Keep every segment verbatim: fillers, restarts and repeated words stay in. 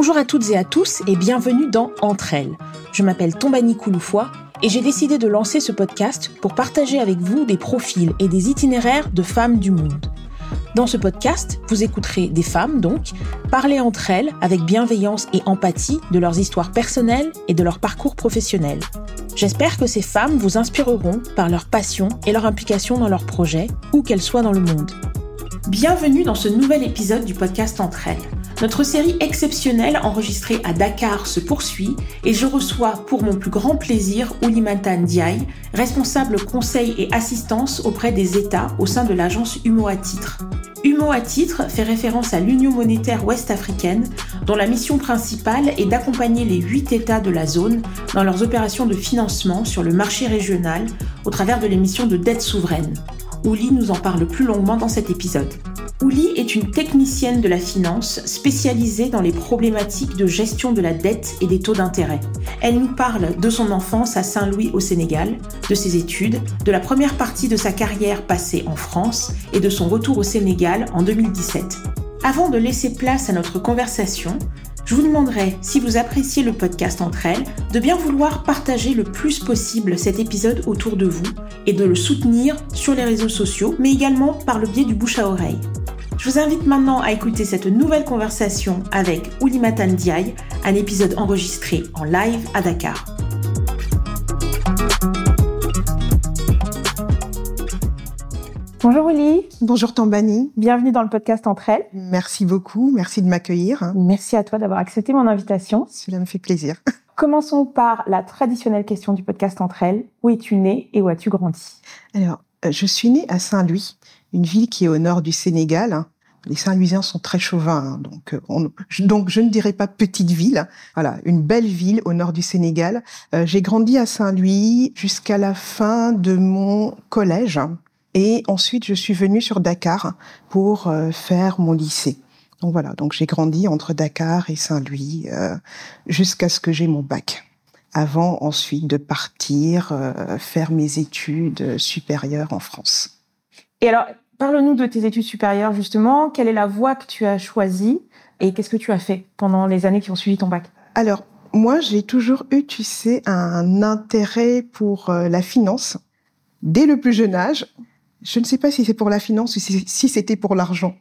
Bonjour à toutes et à tous et bienvenue dans Entre Elles. Je m'appelle Tombani Kouloufoy et j'ai décidé de lancer ce podcast pour partager avec vous des profils et des itinéraires de femmes du monde. Dans ce podcast, vous écouterez des femmes, donc, parler entre elles avec bienveillance et empathie de leurs histoires personnelles et de leur parcours professionnel. J'espère que ces femmes vous inspireront par leur passion et leur implication dans leurs projets, où qu'elles soient dans le monde. Bienvenue dans ce nouvel épisode du podcast Entre Elles. Notre série exceptionnelle enregistrée à Dakar se poursuit et je reçois pour mon plus grand plaisir Oulimata Ndiaye, responsable conseil et assistance auprès des États au sein de l'agence U M O A Titres. U M O A Titres fait référence à l'Union monétaire ouest-africaine dont la mission principale est d'accompagner les huit États de la zone dans leurs opérations de financement sur le marché régional au travers de l'émission de dette souveraine. Ouli nous en parle plus longuement dans cet épisode. Ouli est une technicienne de la finance spécialisée dans les problématiques de gestion de la dette et des taux d'intérêt. Elle nous parle de son enfance à Saint-Louis au Sénégal, de ses études, de la première partie de sa carrière passée en France et de son retour au Sénégal en deux mille dix-sept. Avant de laisser place à notre conversation, je vous demanderai, si vous appréciez le podcast Entre Elles, de bien vouloir partager le plus possible cet épisode autour de vous et de le soutenir sur les réseaux sociaux, mais également par le biais du bouche à oreille. Je vous invite maintenant à écouter cette nouvelle conversation avec Oulimata Ndiaye, un épisode enregistré en live à Dakar. Bonjour Ouli. Bonjour Tombani. Bienvenue dans le podcast Entre Elles. Merci beaucoup, merci de m'accueillir. Merci à toi d'avoir accepté mon invitation. Cela me fait plaisir. Commençons par la traditionnelle question du podcast Entre Elles. Où es-tu née et où as-tu grandi ? Alors, je suis née à Saint-Louis, une ville qui est au nord du Sénégal. Les Saint-Louisiens sont très chauvins, hein, donc, on, je, donc je ne dirais pas petite ville. Voilà, une belle ville au nord du Sénégal. Euh, j'ai grandi à Saint-Louis jusqu'à la fin de mon collège. Et ensuite, je suis venue sur Dakar pour euh, faire mon lycée. Donc voilà, donc j'ai grandi entre Dakar et Saint-Louis euh, jusqu'à ce que j'ai mon bac. Avant ensuite de partir euh, faire mes études supérieures en France. Et alors, parle-nous de tes études supérieures, justement. Quelle est la voie que tu as choisie et qu'est-ce que tu as fait pendant les années qui ont suivi ton bac ? Alors, moi, j'ai toujours eu, tu sais, un intérêt pour euh, la finance. Dès le plus jeune âge, je ne sais pas si c'est pour la finance ou si, si c'était pour l'argent.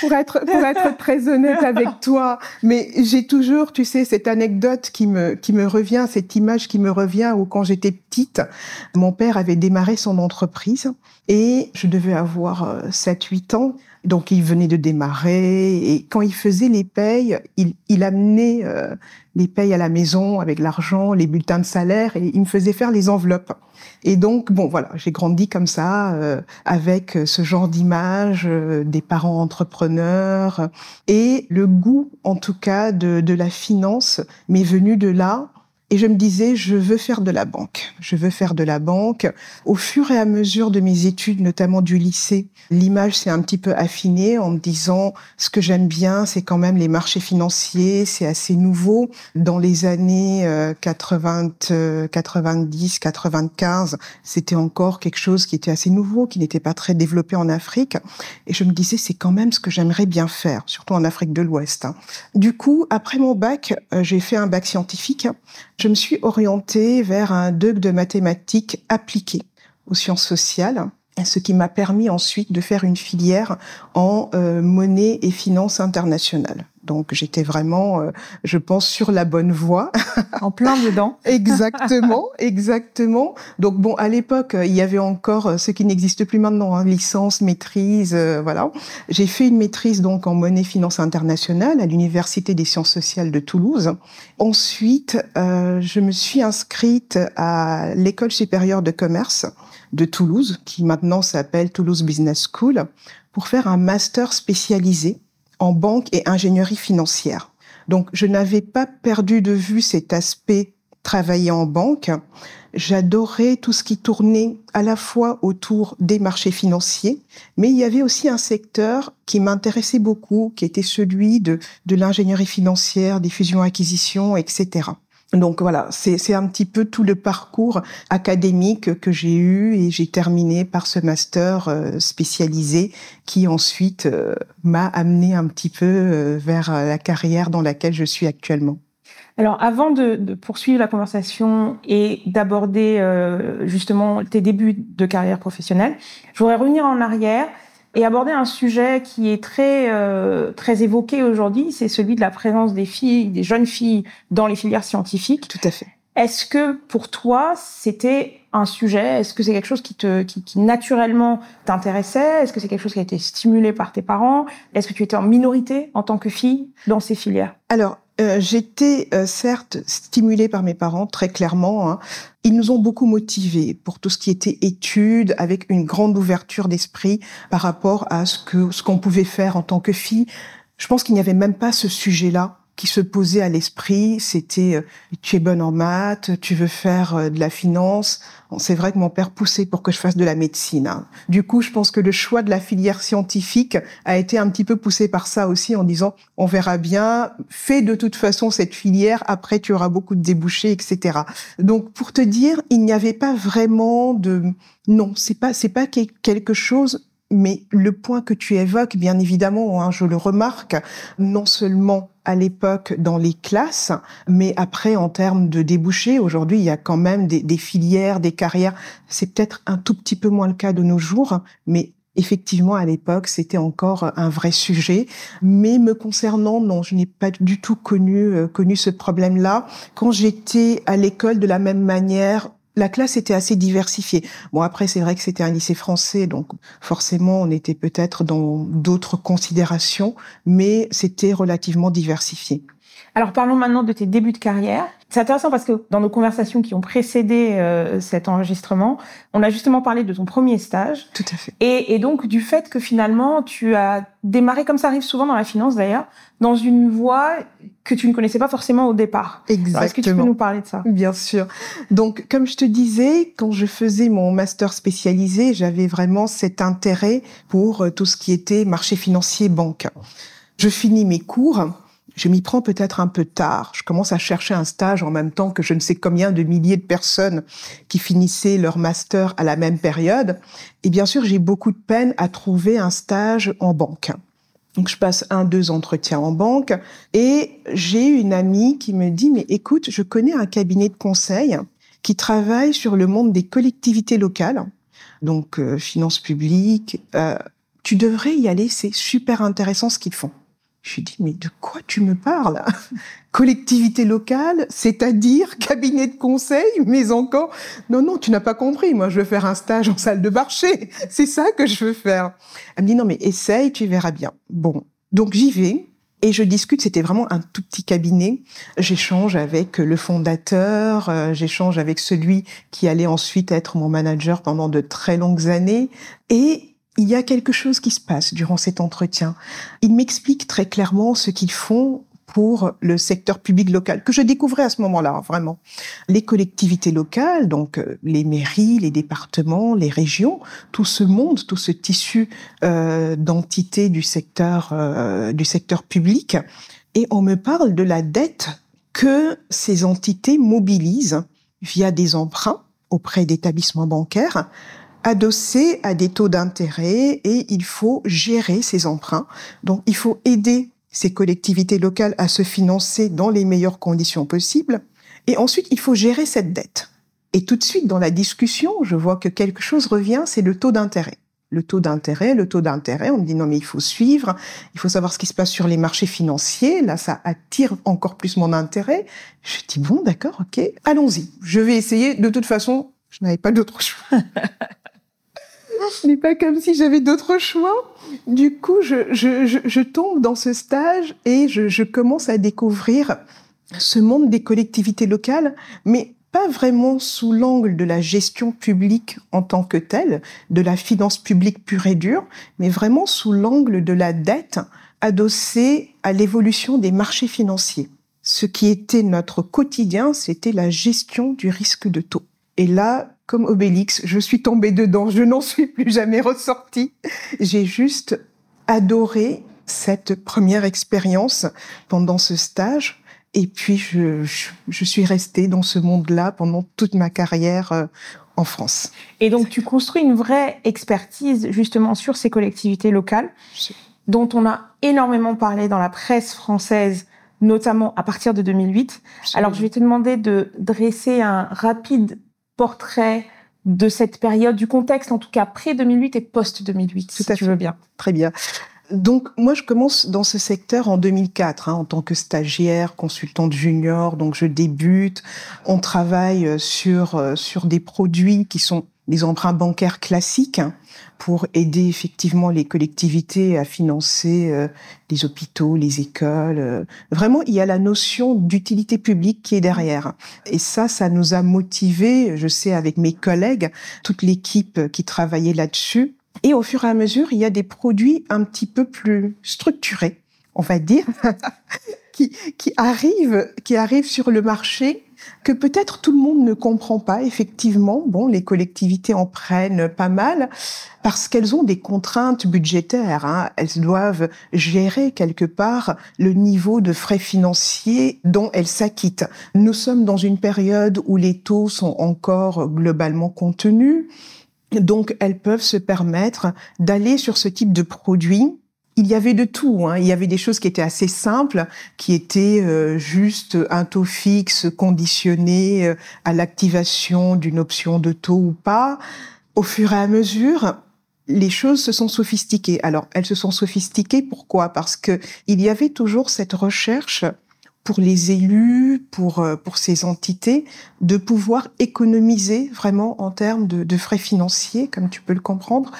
Pour être, pour être très honnête avec toi, mais j'ai toujours, tu sais, cette anecdote qui me, qui me revient, cette image qui me revient où quand j'étais petite, mon père avait démarré son entreprise et je devais avoir sept, huit ans. Donc, il venait de démarrer et quand il faisait les payes, il, il amenait euh, les payes à la maison avec l'argent, les bulletins de salaire et il me faisait faire les enveloppes. Et donc, bon, voilà, j'ai grandi comme ça euh, avec ce genre d'image euh, des parents entrepreneurs et le goût, en tout cas, de, de la finance m'est venu de là. Et je me disais, je veux faire de la banque. Je veux faire de la banque. Au fur et à mesure de mes études, notamment du lycée, l'image s'est un petit peu affinée en me disant, ce que j'aime bien, c'est quand même les marchés financiers, c'est assez nouveau. Dans les années quatre-vingts, quatre-vingt-dix, quatre-vingt-quinze, c'était encore quelque chose qui était assez nouveau, qui n'était pas très développé en Afrique. Et je me disais, c'est quand même ce que j'aimerais bien faire, surtout en Afrique de l'Ouest. Du coup, après mon bac, j'ai fait un bac scientifique. Je me suis orientée vers un doc de mathématiques appliquées aux sciences sociales, ce qui m'a permis ensuite de faire une filière en euh, monnaie et finances internationales. Donc, j'étais vraiment, euh, je pense, sur la bonne voie. En plein dedans. Exactement, exactement. Donc, bon, à l'époque, il y avait encore ce qui n'existe plus maintenant, hein, licence, maîtrise, euh, voilà. J'ai fait une maîtrise, donc, en monnaie finance internationale à l'Université des sciences sociales de Toulouse. Ensuite, euh, je me suis inscrite à l'École supérieure de commerce de Toulouse, qui maintenant s'appelle Toulouse Business School, pour faire un master spécialisé en banque et ingénierie financière. Donc, je n'avais pas perdu de vue cet aspect travailler en banque. J'adorais tout ce qui tournait à la fois autour des marchés financiers, mais il y avait aussi un secteur qui m'intéressait beaucoup, qui était celui de, de l'ingénierie financière, des fusions-acquisitions, et cetera. Donc voilà, c'est, c'est un petit peu tout le parcours académique que j'ai eu et j'ai terminé par ce master spécialisé qui ensuite m'a amené un petit peu vers la carrière dans laquelle je suis actuellement. Alors, avant de, de poursuivre la conversation et d'aborder euh, justement tes débuts de carrière professionnelle, je voudrais revenir en arrière et aborder un sujet qui est très euh, très évoqué aujourd'hui, c'est celui de la présence des filles, des jeunes filles dans les filières scientifiques. Tout à fait. Est-ce que pour toi, c'était un sujet ? Est-ce que c'est quelque chose qui te qui, qui naturellement t'intéressait ? Est-ce que c'est quelque chose qui a été stimulé par tes parents ? Est-ce que tu étais en minorité en tant que fille dans ces filières ? Alors, Euh, j'étais euh, certes stimulée par mes parents, très clairement, hein. Ils nous ont beaucoup motivés pour tout ce qui était études, avec une grande ouverture d'esprit par rapport à ce que ce qu'on pouvait faire en tant que fille. Je pense qu'il n'y avait même pas ce sujet-là qui se posait à l'esprit. C'était euh, tu es bonne en maths, tu veux faire euh, de la finance. Bon, c'est vrai que mon père poussait pour que je fasse de la médecine, hein. Du coup, je pense que le choix de la filière scientifique a été un petit peu poussé par ça aussi, en disant on verra bien, fais de toute façon cette filière, après tu auras beaucoup de débouchés, et cetera. Donc pour te dire, il n'y avait pas vraiment de non, c'est pas c'est pas quelque chose. Mais le point que tu évoques, bien évidemment, hein, je le remarque, non seulement à l'époque dans les classes, mais après en termes de débouchés. Aujourd'hui, il y a quand même des, des filières, des carrières. C'est peut-être un tout petit peu moins le cas de nos jours, mais effectivement, à l'époque, c'était encore un vrai sujet. Mais me concernant, non, je n'ai pas du tout connu, euh, connu ce problème-là. Quand j'étais à l'école, de la même manière, la classe était assez diversifiée. Bon, après, c'est vrai que c'était un lycée français, donc forcément, on était peut-être dans d'autres considérations, mais c'était relativement diversifié. Alors, parlons maintenant de tes débuts de carrière. C'est intéressant parce que dans nos conversations qui ont précédé euh, cet enregistrement, on a justement parlé de ton premier stage. Tout à fait. Et, et donc, du fait que finalement, tu as démarré, comme ça arrive souvent dans la finance d'ailleurs, dans une voie que tu ne connaissais pas forcément au départ. Exactement. Alors, est-ce que tu peux nous parler de ça ? Bien sûr. Donc, comme je te disais, quand je faisais mon master spécialisé, j'avais vraiment cet intérêt pour tout ce qui était marché financier, banque. Je finis mes cours. Je m'y prends peut-être un peu tard. Je commence à chercher un stage en même temps que je ne sais combien de milliers de personnes qui finissaient leur master à la même période. Et bien sûr, j'ai beaucoup de peine à trouver un stage en banque. Donc, je passe un, deux entretiens en banque et j'ai une amie qui me dit « Mais écoute, je connais un cabinet de conseil qui travaille sur le monde des collectivités locales, donc euh, finances publiques. Euh, tu devrais y aller, c'est super intéressant ce qu'ils font. » Je lui dis, mais de quoi tu me parles ? Collectivité locale, c'est-à-dire cabinet de conseil, mais encore... Non, non, tu n'as pas compris. Moi, je veux faire un stage en salle de marché. C'est ça que je veux faire. Elle me dit, non, mais essaye, tu verras bien. Bon, donc j'y vais et je discute. C'était vraiment un tout petit cabinet. J'échange avec le fondateur, euh, j'échange avec celui qui allait ensuite être mon manager pendant de très longues années. Et... il y a quelque chose qui se passe durant cet entretien. Ils m'expliquent très clairement ce qu'ils font pour le secteur public local, que je découvrais à ce moment-là, vraiment. Les collectivités locales, donc les mairies, les départements, les régions, tout ce monde, tout ce tissu euh, d'entités du secteur, euh, du secteur public. Et on me parle de la dette que ces entités mobilisent via des emprunts auprès d'établissements bancaires, adossé à des taux d'intérêt, et il faut gérer ces emprunts. Donc, il faut aider ces collectivités locales à se financer dans les meilleures conditions possibles. Et ensuite, il faut gérer cette dette. Et tout de suite, dans la discussion, je vois que quelque chose revient, c'est le taux d'intérêt. Le taux d'intérêt, le taux d'intérêt, on me dit non mais il faut suivre, il faut savoir ce qui se passe sur les marchés financiers, là ça attire encore plus mon intérêt. Je dis bon, d'accord, ok, allons-y, je vais essayer, de toute façon, je n'avais pas d'autre choix. Ce n'est pas comme si j'avais d'autres choix. Du coup, je, je, je, je tombe dans ce stage et je, je commence à découvrir ce monde des collectivités locales, mais pas vraiment sous l'angle de la gestion publique en tant que telle, de la finance publique pure et dure, mais vraiment sous l'angle de la dette adossée à l'évolution des marchés financiers. Ce qui était notre quotidien, c'était la gestion du risque de taux. Et là, comme Obélix, je suis tombée dedans, je n'en suis plus jamais ressortie. J'ai juste adoré cette première expérience pendant ce stage Et puis, je, je, je suis restée dans ce monde-là pendant toute ma carrière euh, en France. Et donc, tu construis une vraie expertise, justement, sur ces collectivités locales, dont on a énormément parlé dans la presse française, notamment à partir de deux mille huit. Alors, je vais te demander de dresser un rapide portrait de cette période, du contexte, en tout cas, pré-deux mille huit et post-deux mille huit, si tu veux bien. Très bien. Donc, moi, je commence dans ce secteur en deux mille quatre, hein, en tant que stagiaire, consultante junior. Donc, je débute. On travaille sur, sur des produits qui sont des emprunts bancaires classiques hein, pour aider effectivement les collectivités à financer euh, les hôpitaux, les écoles. Euh. Vraiment, il y a la notion d'utilité publique qui est derrière. Et ça, ça nous a motivés, je sais, avec mes collègues, toute l'équipe qui travaillait là-dessus. Et au fur et à mesure, il y a des produits un petit peu plus structurés, on va dire, qui, qui arrivent, qui arrivent sur le marché, que peut-être tout le monde ne comprend pas. Effectivement, bon, les collectivités en prennent pas mal parce qu'elles ont des contraintes budgétaires, hein. Elles doivent gérer quelque part le niveau de frais financiers dont elles s'acquittent. Nous sommes dans une période où les taux sont encore globalement contenus. Donc, elles peuvent se permettre d'aller sur ce type de produit. Il y avait de tout, hein. Il y avait des choses qui étaient assez simples, qui étaient euh, juste un taux fixe conditionné à l'activation d'une option de taux ou pas. Au fur et à mesure, les choses se sont sophistiquées. Alors, elles se sont sophistiquées, pourquoi ? Parce que il y avait toujours cette recherche pour les élus, pour pour ces entités, de pouvoir économiser vraiment en termes de, de frais financiers, comme tu peux le comprendre.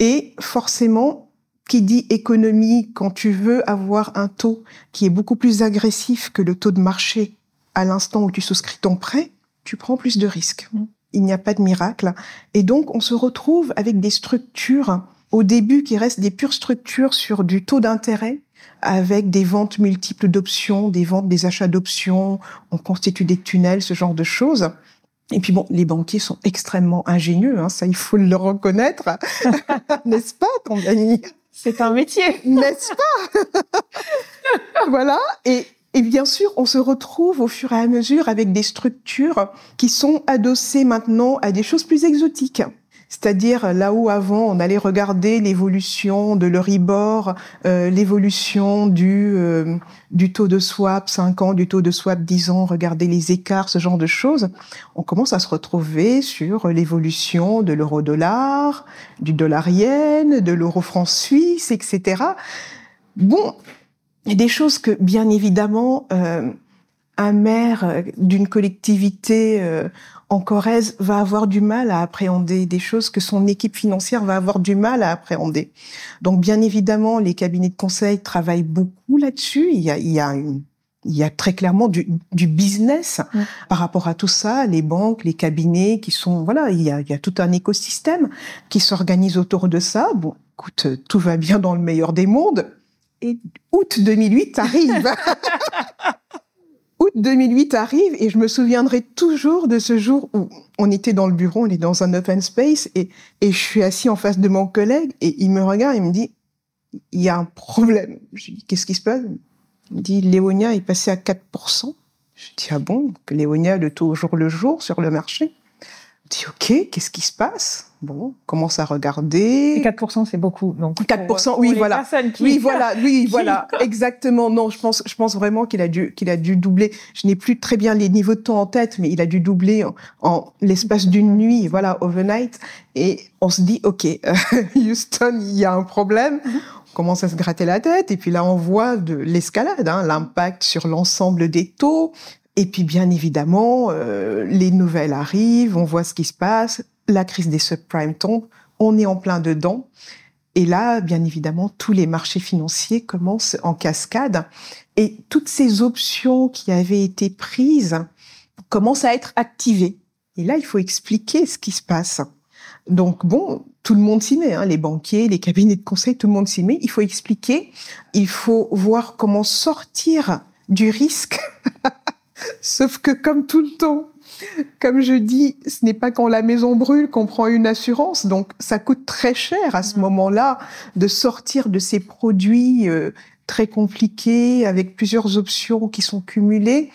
Et forcément, qui dit économie, quand tu veux avoir un taux qui est beaucoup plus agressif que le taux de marché à l'instant où tu souscris ton prêt, tu prends plus de risques. Il n'y a pas de miracle. Et donc, on se retrouve avec des structures, au début, qui restent des pures structures sur du taux d'intérêt, avec des ventes multiples d'options, des ventes, des achats d'options, on constitue des tunnels, ce genre de choses. Et puis bon, les banquiers sont extrêmement ingénieux, hein, ça il faut le reconnaître, n'est-ce pas, Tombani ? C'est un métier, n'est-ce pas ? Voilà, et, et bien sûr, on se retrouve au fur et à mesure avec des structures qui sont adossées maintenant à des choses plus exotiques. C'est-à-dire, là où avant, on allait regarder l'évolution de l'Euribor, euh, l'évolution du, euh, du taux de swap cinq ans, du taux de swap dix ans, regarder les écarts, ce genre de choses, on commence à se retrouver sur l'évolution de l'euro-dollar, du dollar yen, de l'euro-franc suisse, et cetera. Bon, des choses que, bien évidemment, euh, un maire d'une collectivité euh, en Corrèze va avoir du mal à appréhender, des choses que son équipe financière va avoir du mal à appréhender. Donc, bien évidemment, les cabinets de conseil travaillent beaucoup là-dessus. Il y a, il y a, une, il y a très clairement du, du business mmh. par rapport à tout ça. Les banques, les cabinets qui sont, voilà, il y a, il y a tout un écosystème qui s'organise autour de ça. Bon, écoute, tout va bien dans le meilleur des mondes. Et août deux mille huit arrive. Août deux mille huit arrive et je me souviendrai toujours de ce jour où on était dans le bureau, on est dans un open space et, et je suis assis en face de mon collègue et il me regarde et il me dit « Il y a un problème ». Je dis « Qu'est-ce qui se passe ?» Il me dit « Léonia est passée à quatre pour cent ». Je dis « Ah bon, que Léonia le taux au jour le jour sur le marché ?» Je dis « Ok, qu'est-ce qui se passe ?» Bon, commence à regarder. Et quatre pour cent, c'est beaucoup. Donc, quatre pour cent, pour, oui, pour voilà. Qui... Oui, voilà. Oui, qui... voilà. Exactement. Non, je pense, je pense vraiment qu'il a dû, qu'il a dû doubler. Je n'ai plus très bien les niveaux de temps en tête, mais il a dû doubler en, en l'espace d'une nuit, voilà, overnight. Et on se dit, OK, euh, Houston, il y a un problème. On commence à se gratter la tête. Et puis là, on voit de l'escalade, hein, l'impact sur l'ensemble des taux. Et puis, bien évidemment, euh, les nouvelles arrivent, on voit ce qui se passe. La crise des subprimes tombe, on est en plein dedans. Et là, bien évidemment, tous les marchés financiers commencent en cascade. Et toutes ces options qui avaient été prises commencent à être activées. Et là, il faut expliquer ce qui se passe. Donc bon, tout le monde s'y met, hein, les banquiers, les cabinets de conseil, tout le monde s'y met. Il faut expliquer, il faut voir comment sortir du risque. Sauf que comme tout le temps, comme je dis, ce n'est pas quand la maison brûle qu'on prend une assurance. Donc, ça coûte très cher à ce moment-là de sortir de ces produits euh, très compliqué, avec plusieurs options qui sont cumulées.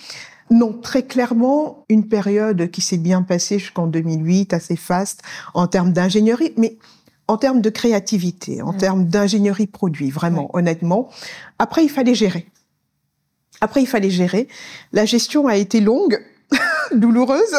Non, très clairement, une période qui s'est bien passée jusqu'en deux mille huit, assez faste, en termes d'ingénierie, mais en termes de créativité, en mmh. termes d'ingénierie produit, vraiment, oui. honnêtement. Après, il fallait gérer. Après, il fallait gérer. La gestion a été longue, douloureuse,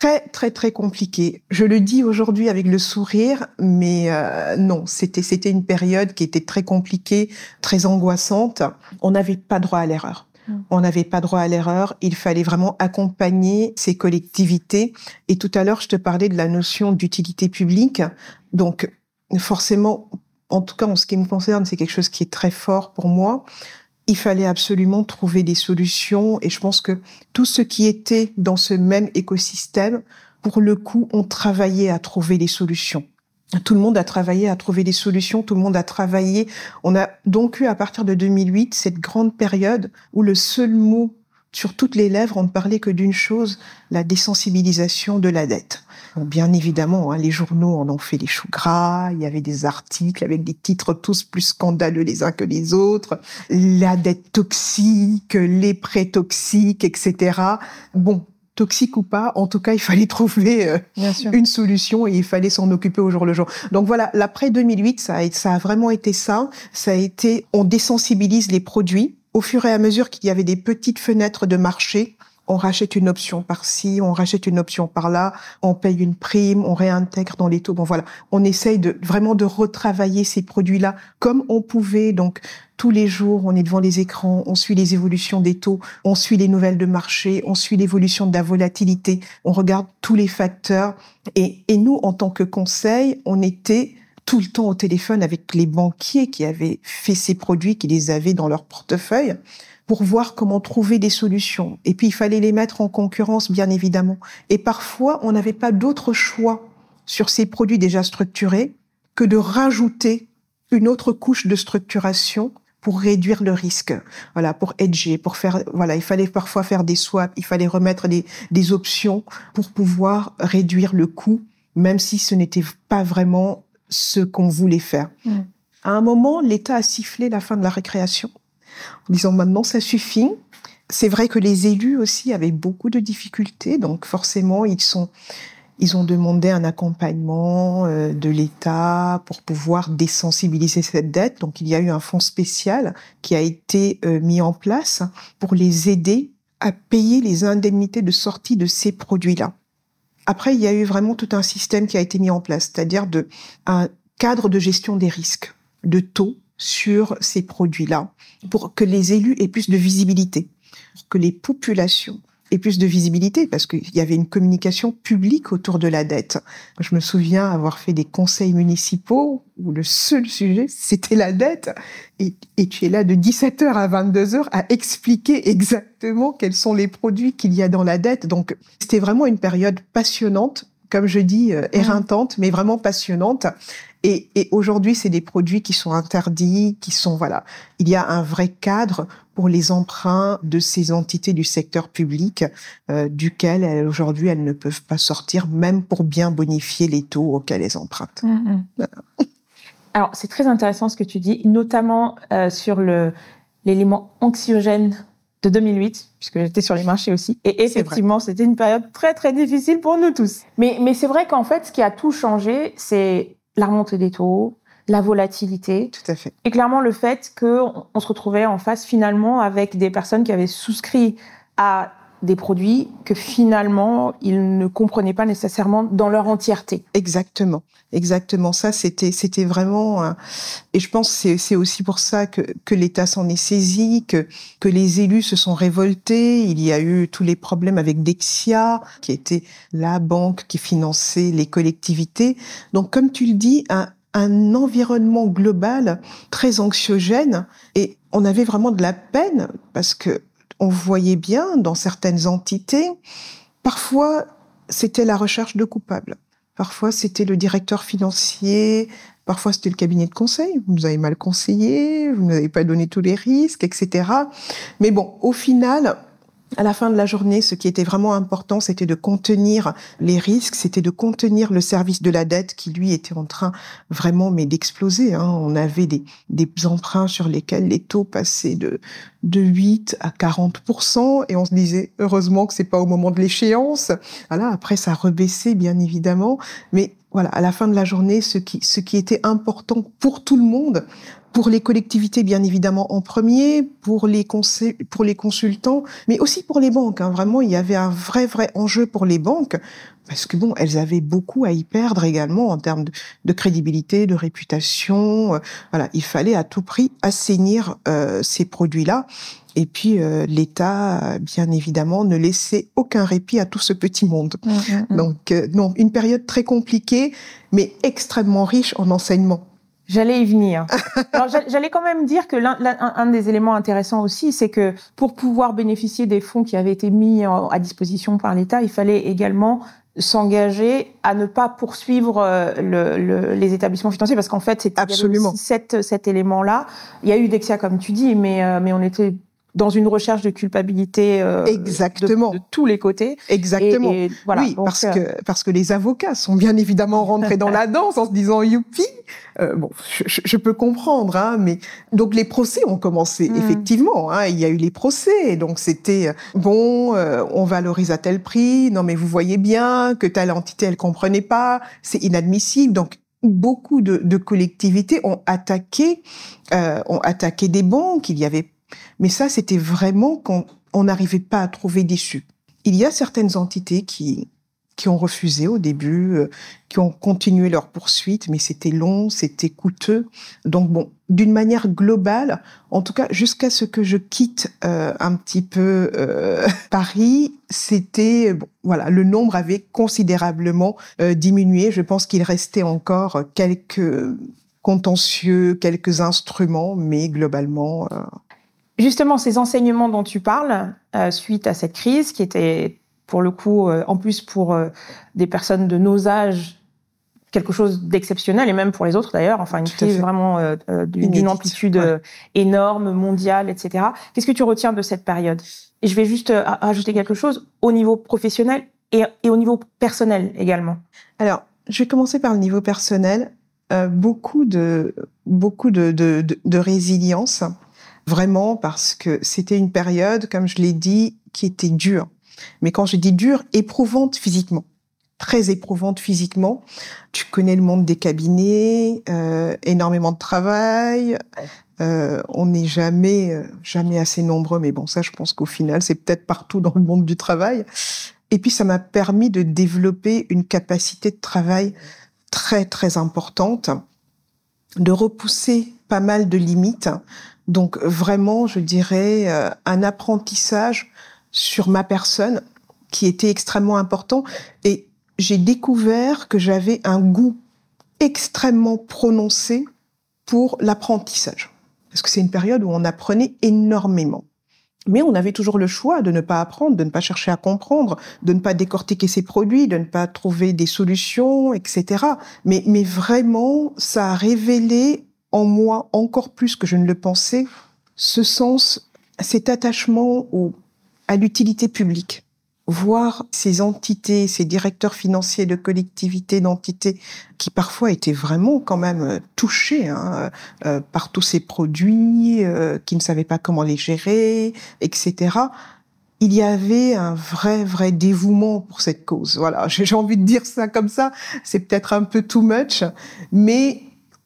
très, très, très compliquée. Je le dis aujourd'hui avec le sourire, mais euh, non, c'était, c'était une période qui était très compliquée, très angoissante. On n'avait pas droit à l'erreur. On n'avait pas droit à l'erreur. Il fallait vraiment accompagner ces collectivités. Et tout à l'heure, je te parlais de la notion d'utilité publique. Donc, forcément, en tout cas, en ce qui me concerne, c'est quelque chose qui est très fort pour moi. Il fallait absolument trouver des solutions. Et je pense que tous ceux qui étaient dans ce même écosystème, pour le coup, ont travaillé à trouver des solutions. Tout le monde a travaillé à trouver des solutions, tout le monde a travaillé. On a donc eu, à partir de deux mille huit, cette grande période où le seul mot sur toutes les lèvres, on ne parlait que d'une chose, la désensibilisation de la dette. Bon, bien évidemment, hein, les journaux en ont fait les choux gras, il y avait des articles avec des titres tous plus scandaleux les uns que les autres, la dette toxique, les prêts toxiques, et cetera. Bon. Toxique ou pas, en tout cas, il fallait trouver euh, une solution et il fallait s'en occuper au jour le jour. Donc voilà, l'après deux mille huit, ça a, ça a vraiment été ça. Ça a été, on désensibilise les produits. Au fur et à mesure qu'il y avait des petites fenêtres de marché, on rachète une option par-ci, on rachète une option par-là, on paye une prime, on réintègre dans les taux. Bon voilà, on essaye de vraiment de retravailler ces produits-là comme on pouvait. Donc tous les jours, on est devant les écrans, on suit les évolutions des taux, on suit les nouvelles de marché, on suit l'évolution de la volatilité, on regarde tous les facteurs. Et, et nous, en tant que conseil, on était tout le temps au téléphone avec les banquiers qui avaient fait ces produits, qui les avaient dans leur portefeuille, pour voir comment trouver des solutions. Et puis, il fallait les mettre en concurrence, bien évidemment. Et parfois, on n'avait pas d'autre choix sur ces produits déjà structurés que de rajouter une autre couche de structuration pour réduire le risque. Voilà, pour hedger, pour faire, voilà, il fallait parfois faire des swaps, il fallait remettre des, des options pour pouvoir réduire le coût, même si ce n'était pas vraiment ce qu'on voulait faire. Mmh. À un moment, l'État a sifflé la fin de la récréation, en disant maintenant ça suffit. C'est vrai que les élus aussi avaient beaucoup de difficultés, donc forcément ils sont, ils ont demandé un accompagnement de l'État pour pouvoir désensibiliser cette dette. Donc il y a eu un fonds spécial qui a été mis en place pour les aider à payer les indemnités de sortie de ces produits-là. Après il y a eu vraiment tout un système qui a été mis en place, c'est-à-dire de, un cadre de gestion des risques, de taux sur ces produits-là, pour que les élus aient plus de visibilité, pour que les populations aient plus de visibilité, parce qu'il y avait une communication publique autour de la dette. Je me souviens avoir fait des conseils municipaux où le seul sujet, c'était la dette. Et, et tu es là de dix-sept heures à vingt-deux heures à expliquer exactement quels sont les produits qu'il y a dans la dette. Donc, c'était vraiment une période passionnante, comme je dis, éreintante, mais vraiment passionnante. Et, et aujourd'hui, c'est des produits qui sont interdits, qui sont, voilà. Il y a un vrai cadre pour les emprunts de ces entités du secteur public, euh, duquel, elles, aujourd'hui, elles ne peuvent pas sortir, même pour bien bonifier les taux auxquels elles empruntent. Mmh. Voilà. Alors, c'est très intéressant ce que tu dis, notamment euh, sur le, l'élément anxiogène de deux mille huit, puisque j'étais sur les marchés aussi. Et effectivement, c'était une période très, très difficile pour nous tous. Mais, mais c'est vrai qu'en fait, ce qui a tout changé, c'est la remontée des taux, la volatilité. Tout à fait. Et clairement, le fait qu'on se retrouvait en face, finalement, avec des personnes qui avaient souscrit à des produits que, finalement, ils ne comprenaient pas nécessairement dans leur entièreté. Exactement. Exactement. Ça, c'était, c'était vraiment... Un... Et je pense que c'est, c'est aussi pour ça que, que l'État s'en est saisi, que, que les élus se sont révoltés. Il y a eu tous les problèmes avec Dexia, qui était la banque qui finançait les collectivités. Donc, comme tu le dis, un, un environnement global très anxiogène. Et on avait vraiment de la peine, parce que on voyait bien dans certaines entités, parfois c'était la recherche de coupables, parfois c'était le directeur financier, parfois c'était le cabinet de conseil, vous nous avez mal conseillé, vous nous avez pas donné tous les risques, et cetera. Mais bon, au final, À la fin de la journée, ce qui était vraiment important, c'était de contenir les risques, c'était de contenir le service de la dette qui, lui, était en train vraiment mais d'exploser, hein. On avait des, des emprunts sur lesquels les taux passaient de, de huit à quarante pour cent et on se disait, heureusement que c'est pas au moment de l'échéance. Voilà, après, ça rebaissait, bien évidemment. Mais voilà, à la fin de la journée, ce qui, ce qui était important pour tout le monde, pour les collectivités, bien évidemment, en premier, pour les, conseils, pour les consultants, mais aussi pour les banques. Hein. Vraiment, il y avait un vrai, vrai enjeu pour les banques, parce que, bon, elles avaient beaucoup à y perdre également en termes de, de crédibilité, de réputation. Voilà, il fallait à tout prix assainir euh, ces produits-là. Et puis, euh, l'État, bien évidemment, ne laissait aucun répit à tout ce petit monde. Mmh, mmh. Donc, euh, non, une période très compliquée, mais extrêmement riche en enseignements. J'allais y venir. Alors, j'allais quand même dire que l'un, l'un un des éléments intéressants aussi, c'est que pour pouvoir bénéficier des fonds qui avaient été mis à disposition par l'État, il fallait également s'engager à ne pas poursuivre le, le, les établissements financiers, parce qu'en fait, c'était cet, cet élément-là. Il y a eu Dexia, comme tu dis, mais, mais on était dans une recherche de culpabilité euh, exactement. De, de tous les côtés. Exactement. Et, et voilà, oui, donc, parce euh... que parce que les avocats sont bien évidemment rentrés dans la danse en se disant youpi. Euh, bon, je, je peux comprendre, hein, mais donc les procès ont commencé mmh. effectivement. Hein, il y a eu les procès, donc c'était bon, euh, on valorise à tel prix. Non, mais vous voyez bien que telle entité elle comprenait pas, c'est inadmissible. Donc beaucoup de, de collectivités ont attaqué, euh, ont attaqué des banques. Il y avait Mais ça, c'était vraiment quand on n'arrivait pas à trouver d'issue. Il y a certaines entités qui, qui ont refusé au début, euh, qui ont continué leur poursuite, mais c'était long, c'était coûteux. Donc bon, d'une manière globale, en tout cas jusqu'à ce que je quitte euh, un petit peu euh, Paris, c'était bon, voilà, le nombre avait considérablement euh, diminué. Je pense qu'il restait encore quelques contentieux, quelques instruments, mais globalement... Euh, Justement, ces enseignements dont tu parles, euh, suite à cette crise, qui était pour le coup, euh, en plus pour euh, des personnes de nos âges, quelque chose d'exceptionnel, et même pour les autres d'ailleurs, enfin une crise vraiment euh, d'une Inédite, amplitude ouais. énorme, mondiale, et cetera. Qu'est-ce que tu retiens de cette période ? Et je vais juste euh, rajouter quelque chose au niveau professionnel et, et au niveau personnel également. Alors, je vais commencer par le niveau personnel. Euh, beaucoup de, beaucoup de, de, de, de résilience. Vraiment, parce que c'était une période, comme je l'ai dit, qui était dure. Mais quand je dis dure, éprouvante physiquement. Très éprouvante physiquement. Tu connais le monde des cabinets, euh, énormément de travail. Euh, on n'est jamais, jamais assez nombreux. Mais bon, ça, je pense qu'au final, c'est peut-être partout dans le monde du travail. Et puis, ça m'a permis de développer une capacité de travail très, très importante, de repousser pas mal de limites. Donc vraiment, je dirais, euh, un apprentissage sur ma personne qui était extrêmement important. Et j'ai découvert que j'avais un goût extrêmement prononcé pour l'apprentissage. Parce que c'est une période où on apprenait énormément. Mais on avait toujours le choix de ne pas apprendre, de ne pas chercher à comprendre, de ne pas décortiquer ses produits, de ne pas trouver des solutions, et cetera. Mais, mais vraiment, ça a révélé... en moi, encore plus que je ne le pensais, ce sens, cet attachement au, à l'utilité publique. Voir ces entités, ces directeurs financiers de collectivités, d'entités, qui parfois étaient vraiment quand même touchés hein, euh, par tous ces produits, euh, qui ne savaient pas comment les gérer, et cetera. Il y avait un vrai, vrai dévouement pour cette cause. Voilà, j'ai envie de dire ça comme ça, c'est peut-être un peu too much, mais...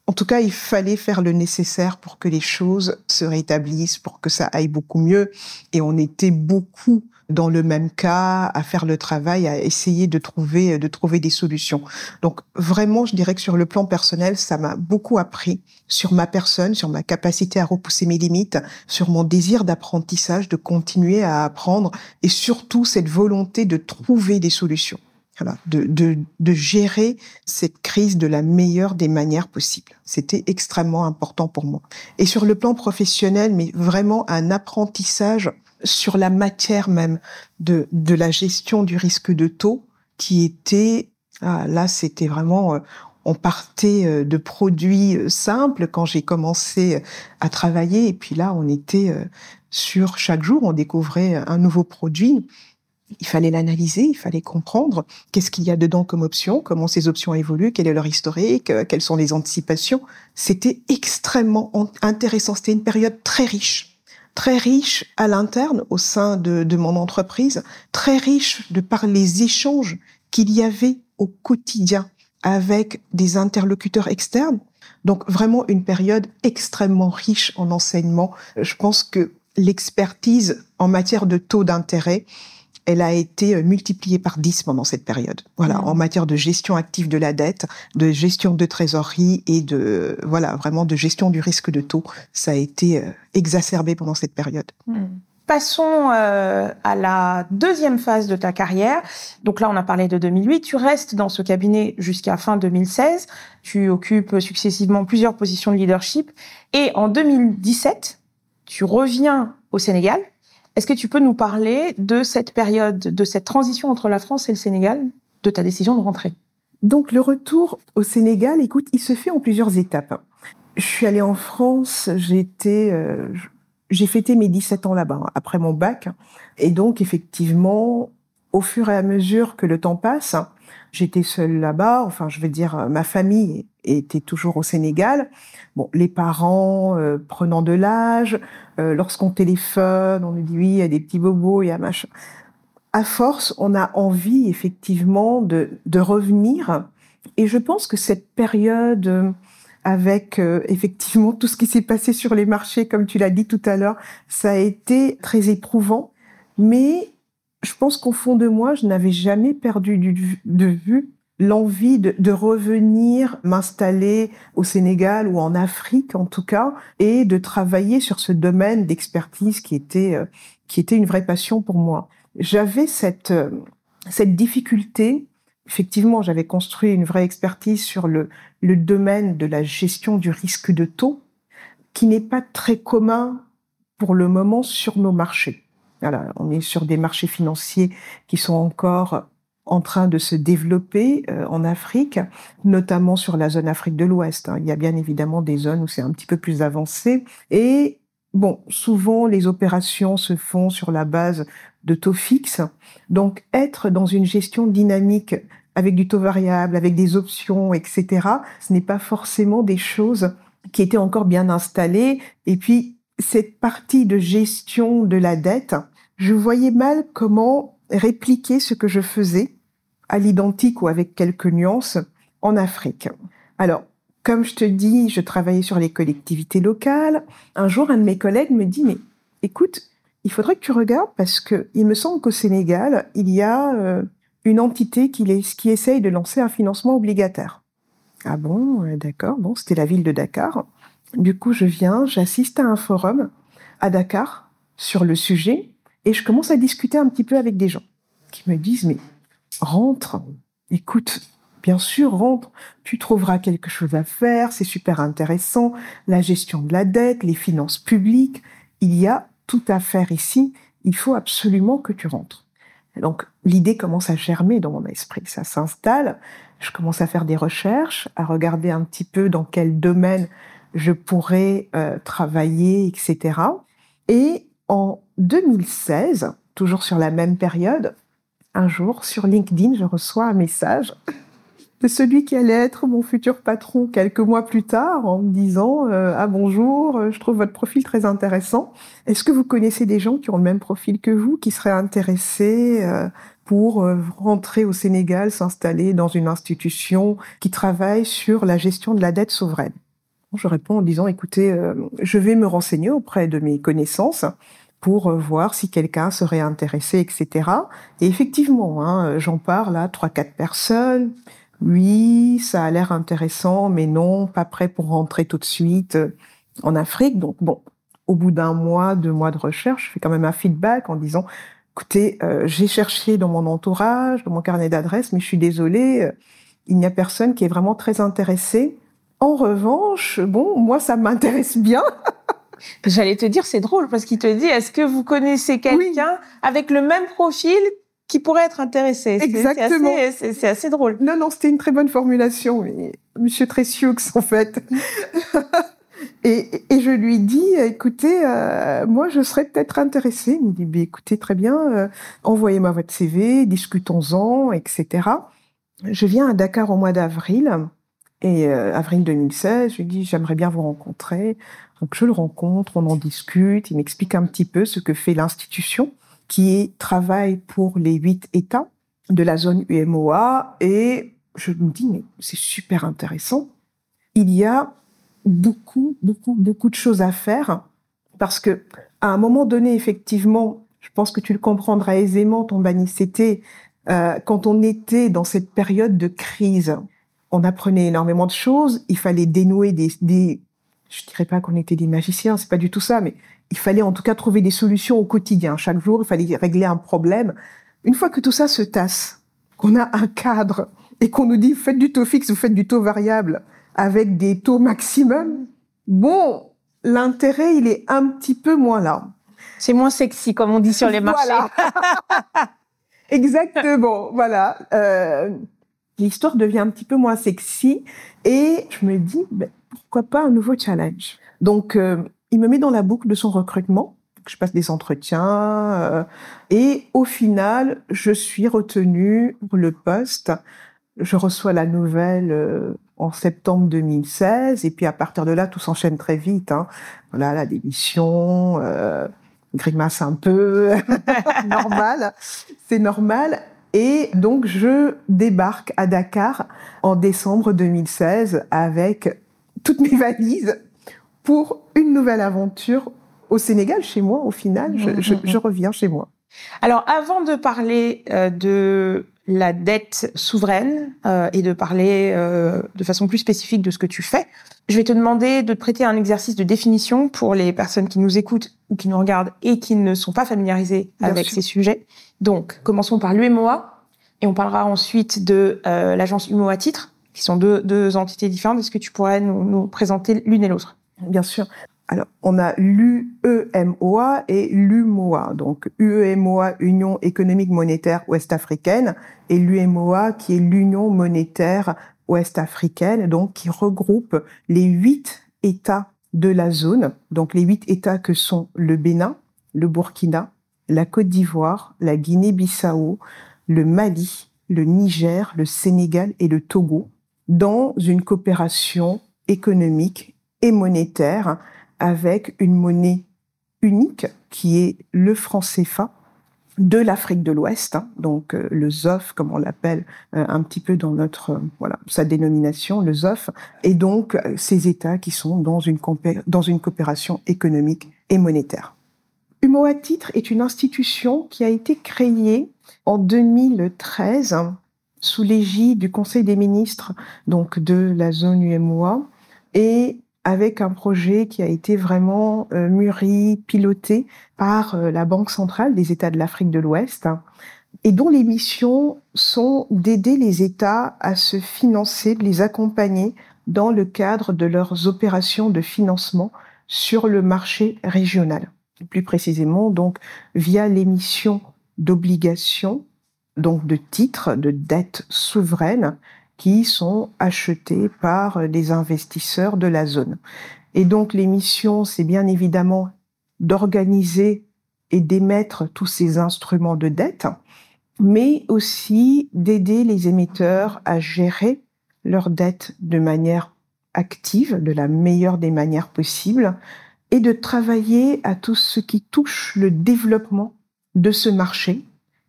En tout cas, il fallait faire le nécessaire pour que les choses se rétablissent, pour que ça aille beaucoup mieux. Et on était beaucoup dans le même cas à faire le travail, à essayer de trouver, de trouver des solutions. Donc vraiment, je dirais que sur le plan personnel, ça m'a beaucoup appris sur ma personne, sur ma capacité à repousser mes limites, sur mon désir d'apprentissage, de continuer à apprendre et surtout cette volonté de trouver des solutions. Voilà, de, de, de gérer cette crise de la meilleure des manières possibles. C'était extrêmement important pour moi. Et sur le plan professionnel, mais vraiment un apprentissage sur la matière même de, de la gestion du risque de taux qui était, ah, là, c'était vraiment, on partait de produits simples quand j'ai commencé à travailler. Et puis là, on était sur chaque jour, on découvrait un nouveau produit. Il fallait l'analyser, il fallait comprendre qu'est-ce qu'il y a dedans comme option, comment ces options évoluent, quel est leur historique, quelles sont les anticipations. C'était extrêmement intéressant. C'était une période très riche. Très riche à l'interne, au sein de, de mon entreprise. Très riche de par les échanges qu'il y avait au quotidien avec des interlocuteurs externes. Donc vraiment une période extrêmement riche en enseignement. Je pense que l'expertise en matière de taux d'intérêt, elle a été multipliée par dix pendant cette période. Voilà, mmh. En matière de gestion active de la dette, de gestion de trésorerie et de, voilà, vraiment de gestion du risque de taux. Ça a été exacerbé pendant cette période. Mmh. Passons euh, à la deuxième phase de ta carrière. Donc là, on a parlé de deux mille huit. Tu restes dans ce cabinet jusqu'à fin deux mille seize. Tu occupes successivement plusieurs positions de leadership. Et en deux mille dix-sept, tu reviens au Sénégal. Est-ce que tu peux nous parler de cette période, de cette transition entre la France et le Sénégal, de ta décision de rentrer ? Donc, le retour au Sénégal, écoute, il se fait en plusieurs étapes. Je suis allée en France, j'étais, euh, j'ai fêté mes dix-sept ans là-bas, après mon bac. Et donc, effectivement, au fur et à mesure que le temps passe, j'étais seule là-bas, enfin, je veux dire, ma famille était toujours au Sénégal. Bon, les parents euh, prenant de l'âge, euh, lorsqu'on téléphone, on nous dit « oui, il y a des petits bobos, il y a machin ». À force, on a envie, effectivement, de, de revenir. Et je pense que cette période, avec, euh, effectivement, tout ce qui s'est passé sur les marchés, comme tu l'as dit tout à l'heure, ça a été très éprouvant, mais... Je pense qu'au fond de moi, je n'avais jamais perdu du, de vue l'envie de, de revenir m'installer au Sénégal ou en Afrique, en tout cas, et de travailler sur ce domaine d'expertise qui était, euh, qui était une vraie passion pour moi. J'avais cette, euh, cette difficulté. Effectivement, j'avais construit une vraie expertise sur le, le domaine de la gestion du risque de taux, qui n'est pas très commun pour le moment sur nos marchés. Voilà, on est sur des marchés financiers qui sont encore en train de se développer euh, en Afrique, notamment sur la zone Afrique de l'Ouest, hein. Il y a bien évidemment des zones où c'est un petit peu plus avancé. Et bon, souvent, les opérations se font sur la base de taux fixes. Donc, être dans une gestion dynamique avec du taux variable, avec des options, et cetera, ce n'est pas forcément des choses qui étaient encore bien installées. Et puis, cette partie de gestion de la dette, je voyais mal comment répliquer ce que je faisais, à l'identique ou avec quelques nuances, en Afrique. Alors, comme je te dis, je travaillais sur les collectivités locales. Un jour, un de mes collègues me dit « Mais écoute, il faudrait que tu regardes parce que il me semble qu'au Sénégal, il y a euh, une entité qui, les, qui essaye de lancer un financement obligataire. » Ah bon, euh, d'accord. Bon, c'était la ville de Dakar. Du coup, je viens, j'assiste à un forum à Dakar sur le sujet et je commence à discuter un petit peu avec des gens qui me disent « Mais rentre, écoute, bien sûr, rentre, tu trouveras quelque chose à faire, c'est super intéressant, la gestion de la dette, les finances publiques, il y a tout à faire ici, il faut absolument que tu rentres. » Donc, l'idée commence à germer dans mon esprit, ça s'installe, je commence à faire des recherches, à regarder un petit peu dans quel domaine je pourrais euh, travailler, et cetera. Et en deux mille seize, toujours sur la même période, un jour, sur LinkedIn, je reçois un message de celui qui allait être mon futur patron quelques mois plus tard, en me disant euh, « Ah bonjour, je trouve votre profil très intéressant. Est-ce que vous connaissez des gens qui ont le même profil que vous, qui seraient intéressés euh, pour euh, rentrer au Sénégal, s'installer dans une institution qui travaille sur la gestion de la dette souveraine ?» Je réponds en disant « Écoutez, euh, je vais me renseigner auprès de mes connaissances pour euh, voir si quelqu'un serait intéressé, et cetera » Et effectivement, hein, j'en parle à trois quatre personnes. « Oui, ça a l'air intéressant, mais non, pas prêt pour rentrer tout de suite en Afrique. » Donc bon, au bout d'un mois, deux mois de recherche, je fais quand même un feedback en disant « Écoutez, euh, j'ai cherché dans mon entourage, dans mon carnet d'adresses, mais je suis désolée, euh, il n'y a personne qui est vraiment très intéressé. » En revanche, bon, moi, ça m'intéresse bien. J'allais te dire, c'est drôle, parce qu'il te dit, est-ce que vous connaissez quelqu'un oui. avec le même profil qui pourraient être intéressés. Exactement. C'est, c'est, assez, c'est, c'est assez drôle. Non, non, c'était une très bonne formulation. Monsieur Tressieux, en fait. Et, et je lui dis, écoutez, euh, moi, je serais peut-être intéressée. Il me dit, bah, écoutez, très bien, euh, envoyez-moi votre C V, discutons-en, et cetera. Je viens à Dakar au mois d'avril, et euh, avril deux mille seize, je lui dis, j'aimerais bien vous rencontrer. Donc, je le rencontre, on en discute, il m'explique un petit peu ce que fait l'institution, qui travaille pour les huit États de la zone U M O A, et je me dis, mais c'est super intéressant. Il y a beaucoup, beaucoup, beaucoup de choses à faire, parce que à un moment donné, effectivement, je pense que tu le comprendras aisément, Tombani, c'était euh, quand on était dans cette période de crise, on apprenait énormément de choses, il fallait dénouer des, des je dirais pas qu'on était des magiciens, c'est pas du tout ça, mais il fallait en tout cas trouver des solutions au quotidien. Chaque jour, il fallait régler un problème. Une fois que tout ça se tasse, qu'on a un cadre et qu'on nous dit faites du taux fixe ou faites du taux variable, avec des taux maximum, bon, l'intérêt, il est un petit peu moins là. C'est moins sexy, comme on dit sur les marchés. Voilà. Exactement, voilà. Euh, l'histoire devient un petit peu moins sexy et je me dis, ben, pourquoi pas un nouveau challenge ? Donc, euh, il me met dans la boucle de son recrutement. Je passe des entretiens euh, et au final, je suis retenue pour le poste. Je reçois la nouvelle... Euh, en septembre deux mille seize, et puis à partir de là, tout s'enchaîne très vite. Hein. Voilà, la démission, euh, grimace un peu, normal, c'est normal. Et donc, je débarque à Dakar en décembre deux mille seize avec toutes mes valises pour une nouvelle aventure au Sénégal, chez moi, au final. Je, je, je reviens chez moi. Alors, avant de parler euh, de... la dette souveraine euh, et de parler euh, de façon plus spécifique de ce que tu fais. Je vais te demander de te prêter un exercice de définition pour les personnes qui nous écoutent ou qui nous regardent et qui ne sont pas familiarisées Bien avec sûr. Ces sujets. Donc, commençons par l'U E M O A et on parlera ensuite de euh, l'agence U M O A Titres, qui sont deux, deux entités différentes. Est-ce que tu pourrais nous, nous présenter l'une et l'autre ? Bien sûr. Alors, on a l'U E M O A et l'U M O A, donc U E M O A, Union économique monétaire ouest-africaine, et l'U M O A qui est l'Union monétaire ouest-africaine, donc qui regroupe les huit États de la zone, donc les huit États que sont le Bénin, le Burkina, la Côte d'Ivoire, la Guinée-Bissau, le Mali, le Niger, le Sénégal et le Togo, dans une coopération économique et monétaire, avec une monnaie unique qui est le franc C F A de l'Afrique de l'Ouest, hein, donc euh, le Z O F comme on l'appelle euh, un petit peu dans notre euh, voilà sa dénomination, le Z O F, et donc euh, ces États qui sont dans une compé- dans une coopération économique et monétaire. U M O A Titres est une institution qui a été créée en deux mille treize hein, sous l'égide du Conseil des ministres donc de la zone U M O A et avec un projet qui a été vraiment euh, mûri, piloté par euh, la Banque centrale des États de l'Afrique de l'Ouest, hein, et dont les missions sont d'aider les États à se financer, de les accompagner dans le cadre de leurs opérations de financement sur le marché régional. Plus précisément, donc, via l'émission d'obligations, donc de titres, de dettes souveraines, qui sont achetés par des investisseurs de la zone. Et donc, les missions, c'est bien évidemment d'organiser et d'émettre tous ces instruments de dette, mais aussi d'aider les émetteurs à gérer leur dette de manière active, de la meilleure des manières possibles, et de travailler à tout ce qui touche le développement de ce marché,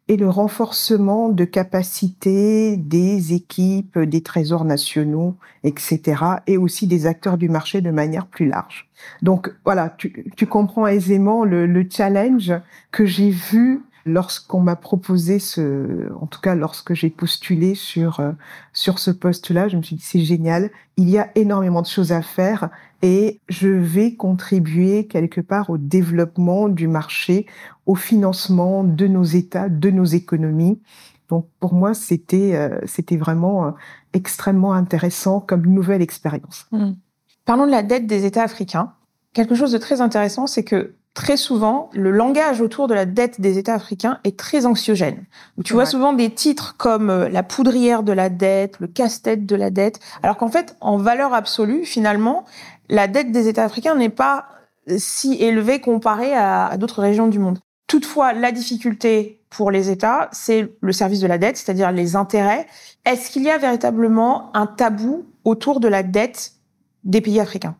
et le renforcement de capacités des équipes, des trésors nationaux, et cetera, et aussi des acteurs du marché de manière plus large. Donc voilà, tu, tu comprends aisément le, le challenge que j'ai vu lorsqu'on m'a proposé ce, en tout cas lorsque j'ai postulé sur sur ce poste-là, je me suis dit c'est génial, il y a énormément de choses à faire et je vais contribuer quelque part au développement du marché, au financement de nos États, de nos économies. Donc pour moi, c'était euh, c'était vraiment euh, extrêmement intéressant comme nouvelle expérience. Mmh. Parlons de la dette des États africains. Quelque chose de très intéressant, c'est que très souvent, le langage autour de la dette des États africains est très anxiogène. Donc, tu vois ouais. souvent des titres comme euh, « La poudrière de la dette »,« Le casse-tête de la dette », alors qu'en fait, en valeur absolue, finalement, la dette des États africains n'est pas si élevée comparée à, à d'autres régions du monde. Toutefois, la difficulté pour les États, c'est le service de la dette, c'est-à-dire les intérêts. Est-ce qu'il y a véritablement un tabou autour de la dette des pays africains?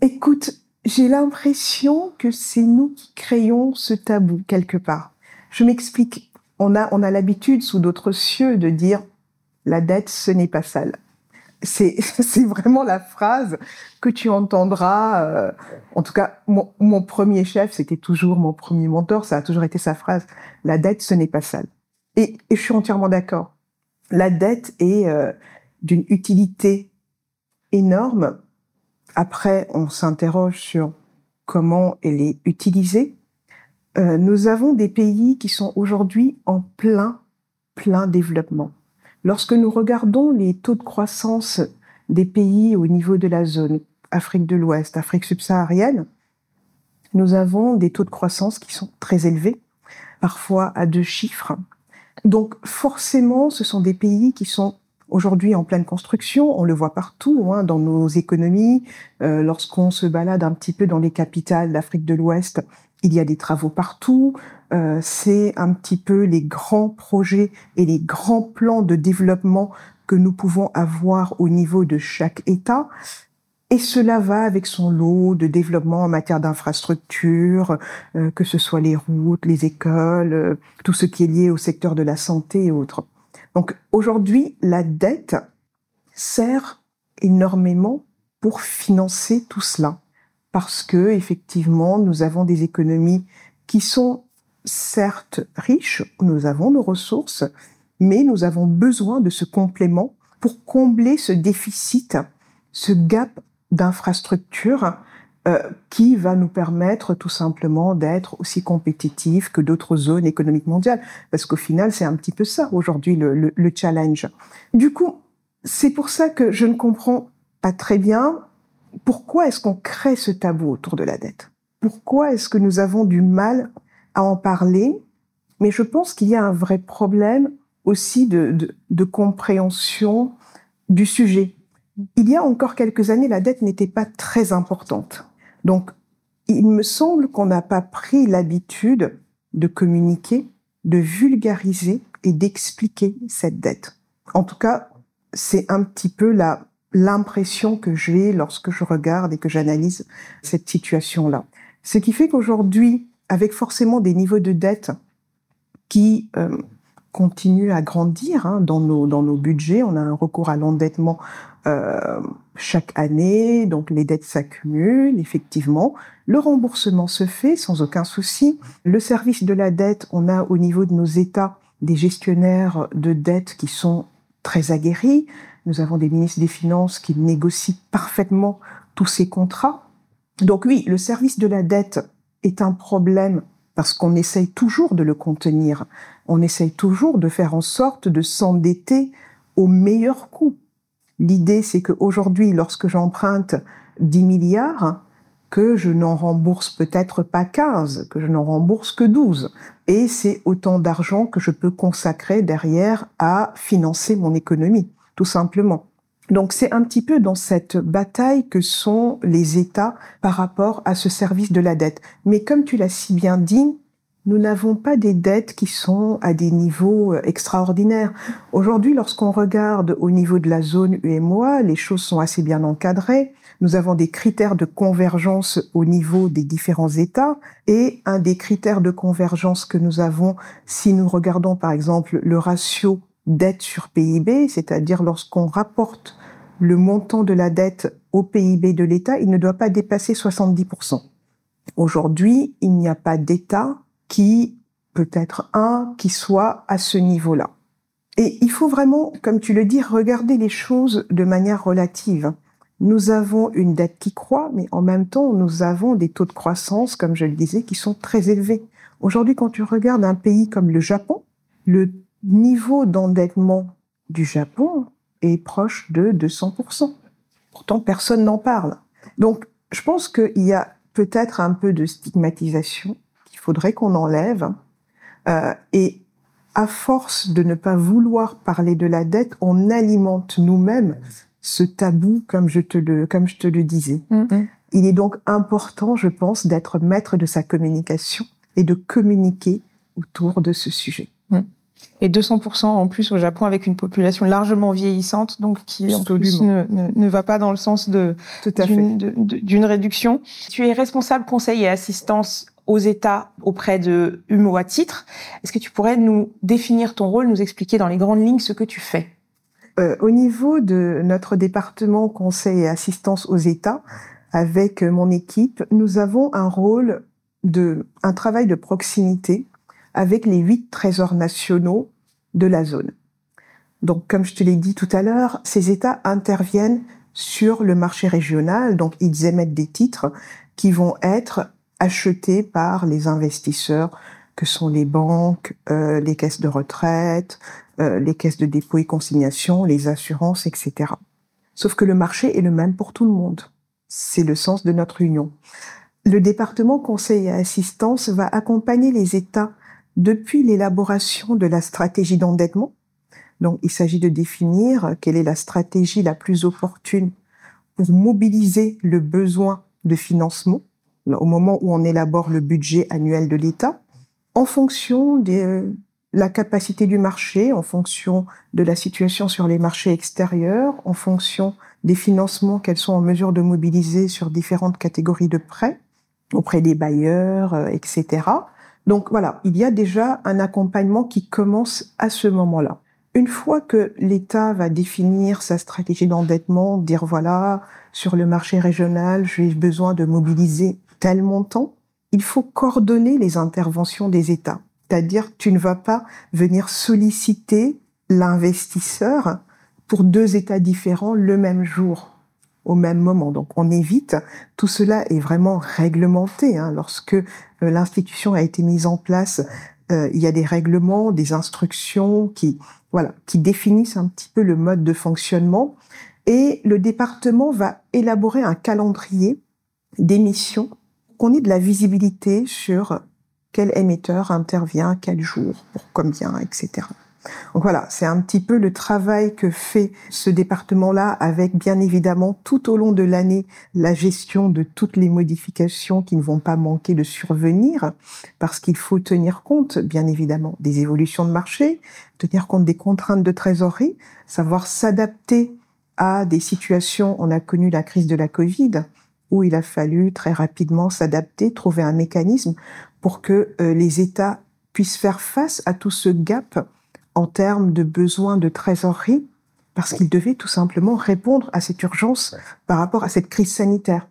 Écoute, j'ai l'impression que c'est nous qui créons ce tabou quelque part. Je m'explique. On a, on a l'habitude sous d'autres cieux de dire « la dette, ce n'est pas sale ». C'est, c'est vraiment la phrase que tu entendras. Euh, en tout cas, mon, mon premier chef, c'était toujours mon premier mentor, ça a toujours été sa phrase. La dette, ce n'est pas sale. Et, et je suis entièrement d'accord. La dette est euh, d'une utilité énorme. Après, on s'interroge sur comment elle est utilisée. Euh, nous avons des pays qui sont aujourd'hui en plein, plein développement. Lorsque nous regardons les taux de croissance des pays au niveau de la zone Afrique de l'Ouest, Afrique subsaharienne, nous avons des taux de croissance qui sont très élevés, parfois à deux chiffres. Donc forcément, ce sont des pays qui sont aujourd'hui en pleine construction, on le voit partout hein, dans nos économies. Euh, lorsqu'on se balade un petit peu dans les capitales d'Afrique de l'Ouest, il y a des travaux partout. Euh, c'est un petit peu les grands projets et les grands plans de développement que nous pouvons avoir au niveau de chaque État. Et cela va avec son lot de développement en matière d'infrastructures, euh, que ce soit les routes, les écoles, euh, tout ce qui est lié au secteur de la santé et autres. Donc aujourd'hui, la dette sert énormément pour financer tout cela, parce que effectivement, nous avons des économies qui sont certes riches, nous avons nos ressources, mais nous avons besoin de ce complément pour combler ce déficit, ce gap d'infrastructure euh, qui va nous permettre tout simplement d'être aussi compétitifs que d'autres zones économiques mondiales. Parce qu'au final, c'est un petit peu ça aujourd'hui le, le, le challenge. Du coup, c'est pour ça que je ne comprends pas très bien pourquoi est-ce qu'on crée ce tabou autour de la dette. Pourquoi est-ce que nous avons du mal à en parler? Mais je pense qu'il y a un vrai problème aussi de, de, de compréhension du sujet. Il y a encore quelques années, la dette n'était pas très importante. Donc, il me semble qu'on n'a pas pris l'habitude de communiquer, de vulgariser et d'expliquer cette dette. En tout cas, c'est un petit peu la, l'impression que j'ai lorsque je regarde et que j'analyse cette situation-là. Ce qui fait qu'aujourd'hui, avec forcément des niveaux de dette qui euh, continuent à grandir hein, dans nos, dans nos budgets. On a un recours à l'endettement euh, chaque année, donc les dettes s'accumulent, effectivement. Le remboursement se fait sans aucun souci. Le service de la dette, on a au niveau de nos États des gestionnaires de dette qui sont très aguerris. Nous avons des ministres des Finances qui négocient parfaitement tous ces contrats. Donc oui, le service de la dette est un problème parce qu'on essaye toujours de le contenir. On essaye toujours de faire en sorte de s'endetter au meilleur coût. L'idée, c'est qu'aujourd'hui, lorsque j'emprunte dix milliards, que je n'en rembourse peut-être pas quinze, que je n'en rembourse que douze. Et c'est autant d'argent que je peux consacrer derrière à financer mon économie, tout simplement. Donc c'est un petit peu dans cette bataille que sont les États par rapport à ce service de la dette. Mais comme tu l'as si bien dit, nous n'avons pas des dettes qui sont à des niveaux extraordinaires. Aujourd'hui, lorsqu'on regarde au niveau de la zone U E M O A, les choses sont assez bien encadrées. Nous avons des critères de convergence au niveau des différents États. Et un des critères de convergence que nous avons, si nous regardons par exemple le ratio dette sur P I B, c'est-à-dire lorsqu'on rapporte le montant de la dette au P I B de l'État, il ne doit pas dépasser soixante-dix pour cent. Aujourd'hui, il n'y a pas d'État qui, peut-être un, qui soit à ce niveau-là. Et il faut vraiment, comme tu le dis, regarder les choses de manière relative. Nous avons une dette qui croît, mais en même temps, nous avons des taux de croissance, comme je le disais, qui sont très élevés. Aujourd'hui, quand tu regardes un pays comme le Japon, le niveau d'endettement du Japon est proche de deux cents pour cent. Pourtant, personne n'en parle. Donc, je pense qu'il y a peut-être un peu de stigmatisation qu'il faudrait qu'on enlève. Euh, et à force de ne pas vouloir parler de la dette, on alimente nous-mêmes ce tabou, comme je te le, comme je te le disais. Mm-hmm. Il est donc important, je pense, d'être maître de sa communication et de communiquer autour de ce sujet. Mm. Et deux cents pour cent en plus au Japon, avec une population largement vieillissante, donc qui en plus, ne, ne, ne va pas dans le sens de, d'une, de, de, d'une réduction. Tu es responsable conseil et assistance aux États auprès de U M O A Titres. Est-ce que tu pourrais nous définir ton rôle, nous expliquer dans les grandes lignes ce que tu fais ? euh, Au niveau de notre département conseil et assistance aux États, avec mon équipe, nous avons un rôle, de, un travail de proximité avec les huit trésors nationaux de la zone. Donc, comme je te l'ai dit tout à l'heure, ces États interviennent sur le marché régional, donc ils émettent des titres qui vont être achetés par les investisseurs, que sont les banques, euh, les caisses de retraite, euh, les caisses de dépôt et consignation, les assurances, et cetera. Sauf que le marché est le même pour tout le monde. C'est le sens de notre union. Le département conseil et assistance va accompagner les États depuis l'élaboration de la stratégie d'endettement. Donc, il s'agit de définir quelle est la stratégie la plus opportune pour mobiliser le besoin de financement au moment où on élabore le budget annuel de l'État, en fonction de la capacité du marché, en fonction de la situation sur les marchés extérieurs, en fonction des financements qu'elles sont en mesure de mobiliser sur différentes catégories de prêts, auprès des bailleurs, et cetera. Donc voilà, il y a déjà un accompagnement qui commence à ce moment-là. Une fois que l'État va définir sa stratégie d'endettement, dire voilà, sur le marché régional, j'ai besoin de mobiliser tel montant, il faut coordonner les interventions des États. C'est-à-dire, tu ne vas pas venir solliciter l'investisseur pour deux États différents le même jour, au même moment. Donc, on évite. Tout cela est vraiment réglementé, hein. Lorsque l'institution a été mise en place, euh, il y a des règlements, des instructions qui, voilà, qui définissent un petit peu le mode de fonctionnement. Et le département va élaborer un calendrier d'émission pour qu'on ait de la visibilité sur quel émetteur intervient, quel jour, pour combien, et cetera. Donc voilà, c'est un petit peu le travail que fait ce département-là, avec bien évidemment tout au long de l'année la gestion de toutes les modifications qui ne vont pas manquer de survenir, parce qu'il faut tenir compte bien évidemment des évolutions de marché, tenir compte des contraintes de trésorerie, savoir s'adapter à des situations. On a connu la crise de la Covid, où il a fallu très rapidement s'adapter, trouver un mécanisme pour que euh, les États puissent faire face à tout ce gap en termes de besoins de trésorerie, parce qu'ils devaient tout simplement répondre à cette urgence par rapport à cette crise sanitaire.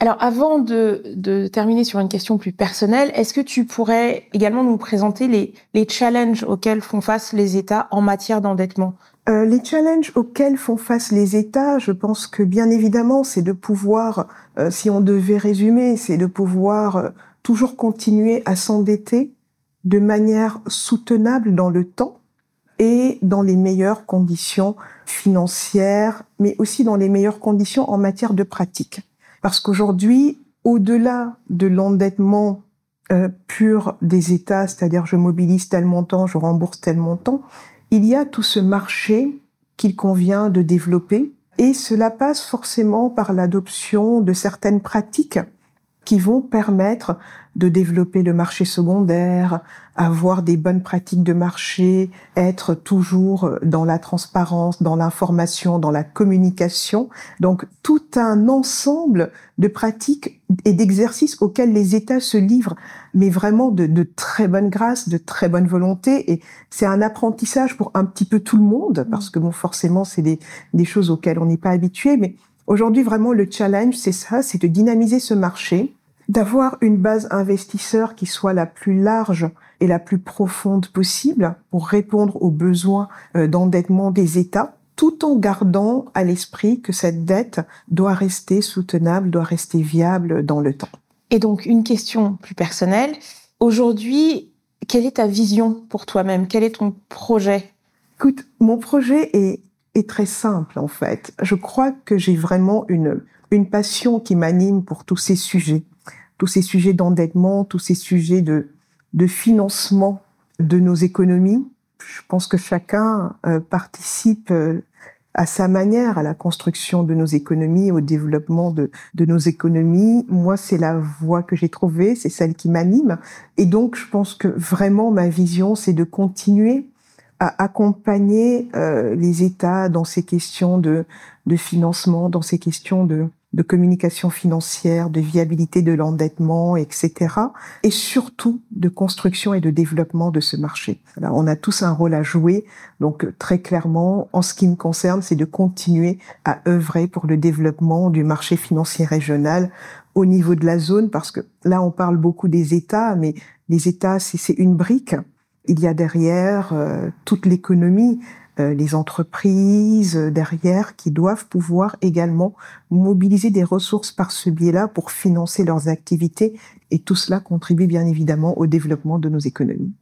Alors, avant de, de terminer sur une question plus personnelle, est-ce que tu pourrais également nous présenter les, les challenges auxquels font face les États en matière d'endettement ? Euh, les challenges auxquels font face les États, je pense que bien évidemment, c'est de pouvoir, euh, si on devait résumer, c'est de pouvoir euh, toujours continuer à s'endetter de manière soutenable dans le temps et dans les meilleures conditions financières, mais aussi dans les meilleures conditions en matière de pratique. Parce qu'aujourd'hui, au-delà de l'endettement euh, pur des États, c'est-à-dire je mobilise tel montant, je rembourse tel montant, il y a tout ce marché qu'il convient de développer, et cela passe forcément par l'adoption de certaines pratiques qui vont permettre de développer le marché secondaire, avoir des bonnes pratiques de marché, être toujours dans la transparence, dans l'information, dans la communication. Donc tout un ensemble de pratiques et d'exercices auxquels les États se livrent, mais vraiment de, de très bonne grâce, de très bonne volonté. Et c'est un apprentissage pour un petit peu tout le monde, parce que bon, forcément, c'est des, des choses auxquelles on n'est pas habitué. Mais aujourd'hui, vraiment, le challenge, c'est ça, c'est de dynamiser ce marché, d'avoir une base investisseur qui soit la plus large et la plus profonde possible pour répondre aux besoins d'endettement des États, tout en gardant à l'esprit que cette dette doit rester soutenable, doit rester viable dans le temps. Et donc, une question plus personnelle. Aujourd'hui, quelle est ta vision pour toi-même ? Quel est ton projet ? Écoute, mon projet est, est très simple, en fait. Je crois que j'ai vraiment une, une passion qui m'anime pour tous ces sujets. tous ces sujets d'endettement, tous ces sujets de, de financement de nos économies. Je pense que chacun euh, participe euh, à sa manière à la construction de nos économies, au développement de, de nos économies. Moi, c'est la voie que j'ai trouvée, c'est celle qui m'anime. Et donc, je pense que vraiment, ma vision, c'est de continuer à accompagner euh, les États dans ces questions de, de financement, dans ces questions de, de communication financière, de viabilité de l'endettement, et cetera. Et surtout de construction et de développement de ce marché. Alors, on a tous un rôle à jouer. Donc très clairement, en ce qui me concerne, c'est de continuer à œuvrer pour le développement du marché financier régional au niveau de la zone, parce que là, on parle beaucoup des États, mais les États, c'est, c'est une brique. Il y a derrière euh, toute l'économie, euh, les entreprises euh, derrière qui doivent pouvoir également mobiliser des ressources par ce biais-là pour financer leurs activités. Et tout cela contribue bien évidemment au développement de nos économies.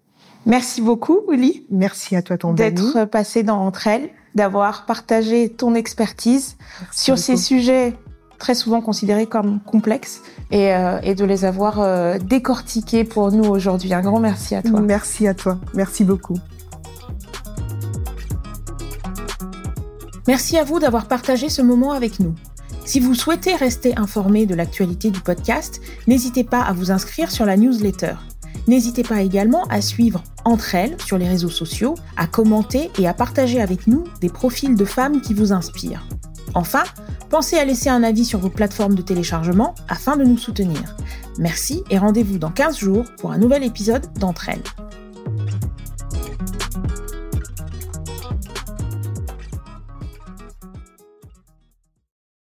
Merci beaucoup, Ouli. Merci à toi, Tombani. D'être passée dans Entre Elles, d'avoir partagé ton expertise Merci sur beaucoup. Ces sujets très souvent considérés comme complexes et, euh, et de les avoir euh, décortiqués pour nous aujourd'hui. Un grand merci à toi. Merci à toi. Merci beaucoup. Merci à vous d'avoir partagé ce moment avec nous. Si vous souhaitez rester informé de l'actualité du podcast, n'hésitez pas à vous inscrire sur la newsletter. N'hésitez pas également à suivre Entre Elles sur les réseaux sociaux, à commenter et à partager avec nous des profils de femmes qui vous inspirent. Enfin, pensez à laisser un avis sur vos plateformes de téléchargement afin de nous soutenir. Merci et rendez-vous dans quinze jours pour un nouvel épisode d'Entre Elles.